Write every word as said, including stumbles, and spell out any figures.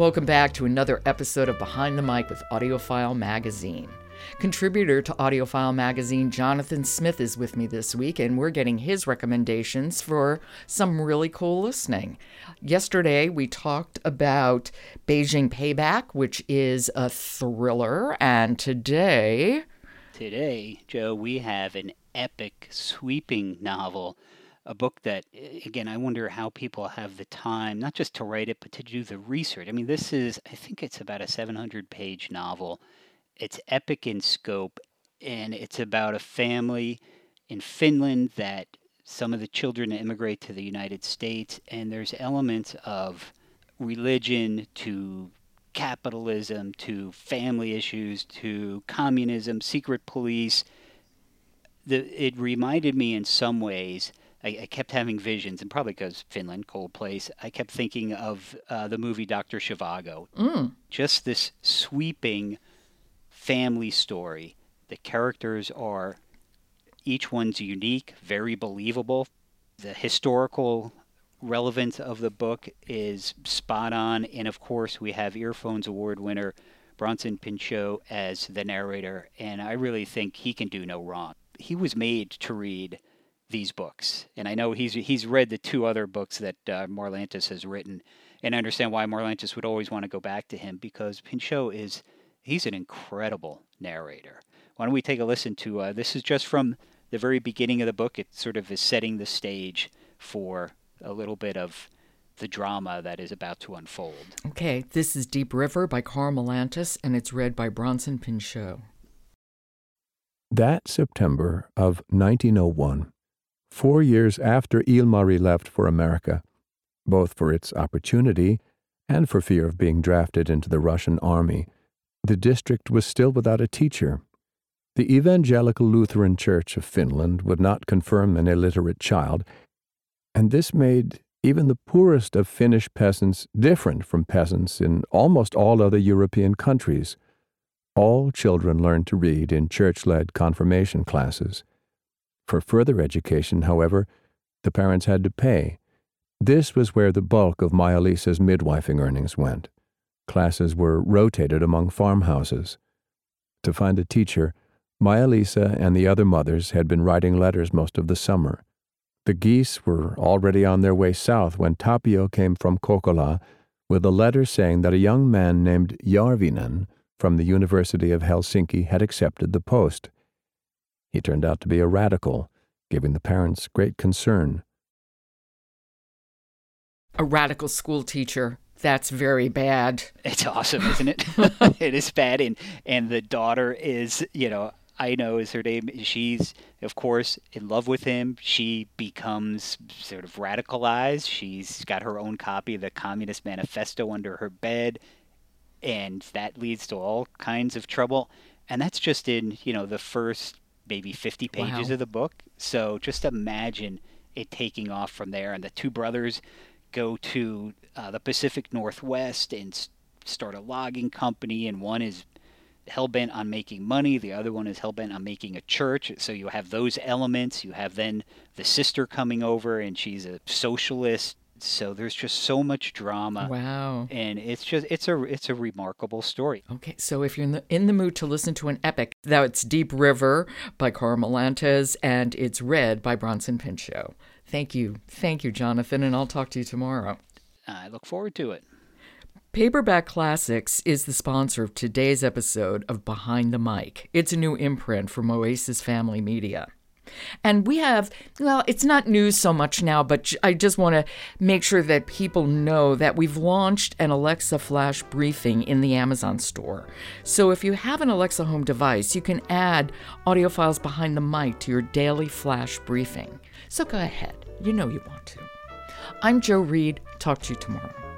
Welcome back to another episode of Behind the Mic with Audiophile Magazine. Contributor to Audiophile Magazine, Jonathan Smith, is with me this week, and we're getting his recommendations for some really cool listening. Yesterday, we talked about Beijing Payback, which is a thriller, and today... Today, Joe, we have an epic, sweeping novel, a book that, again, I wonder how people have the time, not just to write it, but to do the research. I mean, this is, I think it's about a seven hundred page novel. It's epic in scope, and it's about a family in Finland that some of the children immigrate to the United States, and there's elements of religion to capitalism to family issues to communism, secret police. The, it reminded me in some ways, I, I kept having visions, and probably because Finland, cold place, I kept thinking of uh, the movie Doctor Zhivago. Mm. Just this sweeping family story. The characters are, each one's unique, very believable. The historical relevance of the book is spot on. And of course, we have Earphones Award winner Bronson Pinchot as the narrator. And I really think he can do no wrong. He was made to read these books. And I know he's he's read the two other books that uh, Marlantes has written. And I understand why Marlantes would always want to go back to him, because Pinchot is... he's an incredible narrator. Why don't we take a listen to, uh, this is just from the very beginning of the book. It sort of is setting the stage for a little bit of the drama that is about to unfold. Okay, this is Deep River by Karl Marlantes, and it's read by Bronson Pinchot. That September of nineteen oh one, four years after Ilmari left for America, both for its opportunity and for fear of being drafted into the Russian army, the district was still without a teacher. The Evangelical Lutheran Church of Finland would not confirm an illiterate child, and this made even the poorest of Finnish peasants different from peasants in almost all other European countries. All children learned to read in church-led confirmation classes. For further education, however, the parents had to pay. This was where the bulk of MyaLisa's midwifing earnings went. Classes were rotated among farmhouses. To find a teacher, MyaLisa and the other mothers had been writing letters most of the summer. The geese were already on their way south when Tapio came from Kokola with a letter saying that a young man named Jarvinen from the University of Helsinki had accepted the post. He turned out to be a radical, giving the parents great concern. A radical school teacher. That's very bad. It's awesome, isn't it? It is bad. And, and the daughter is, you know, I know is her name. She's, of course, in love with him. She becomes sort of radicalized. She's got her own copy of the Communist Manifesto under her bed. And that leads to all kinds of trouble. And that's just in, you know, the first maybe fifty pages wow. of the book. So just imagine it taking off from there. And the two brothers go to uh, the Pacific Northwest and st- start a logging company, and one is hell-bent on making money, the other one is hell-bent on making a church. So you have those elements. You have then the sister coming over, and she's a socialist. So there's just so much drama. Wow. And it's just it's a it's a remarkable story. Okay, so if you're in the, in the mood to listen to an epic, now it's Deep River by Karl Marlantes, and it's read by Bronson Pinchot. Thank you. Thank you, Jonathan, and I'll talk to you tomorrow. I look forward to it. Paperback Classics is the sponsor of today's episode of Behind the Mic. It's a new imprint from Oasis Family Media. And we have, well, it's not news so much now, but I just want to make sure that people know that we've launched an Alexa flash briefing in the Amazon store. So if you have an Alexa home device, you can add Audiophiles Behind the Mic to your daily flash briefing. So go ahead. You know you want to. I'm Joe Reed. Talk to you tomorrow.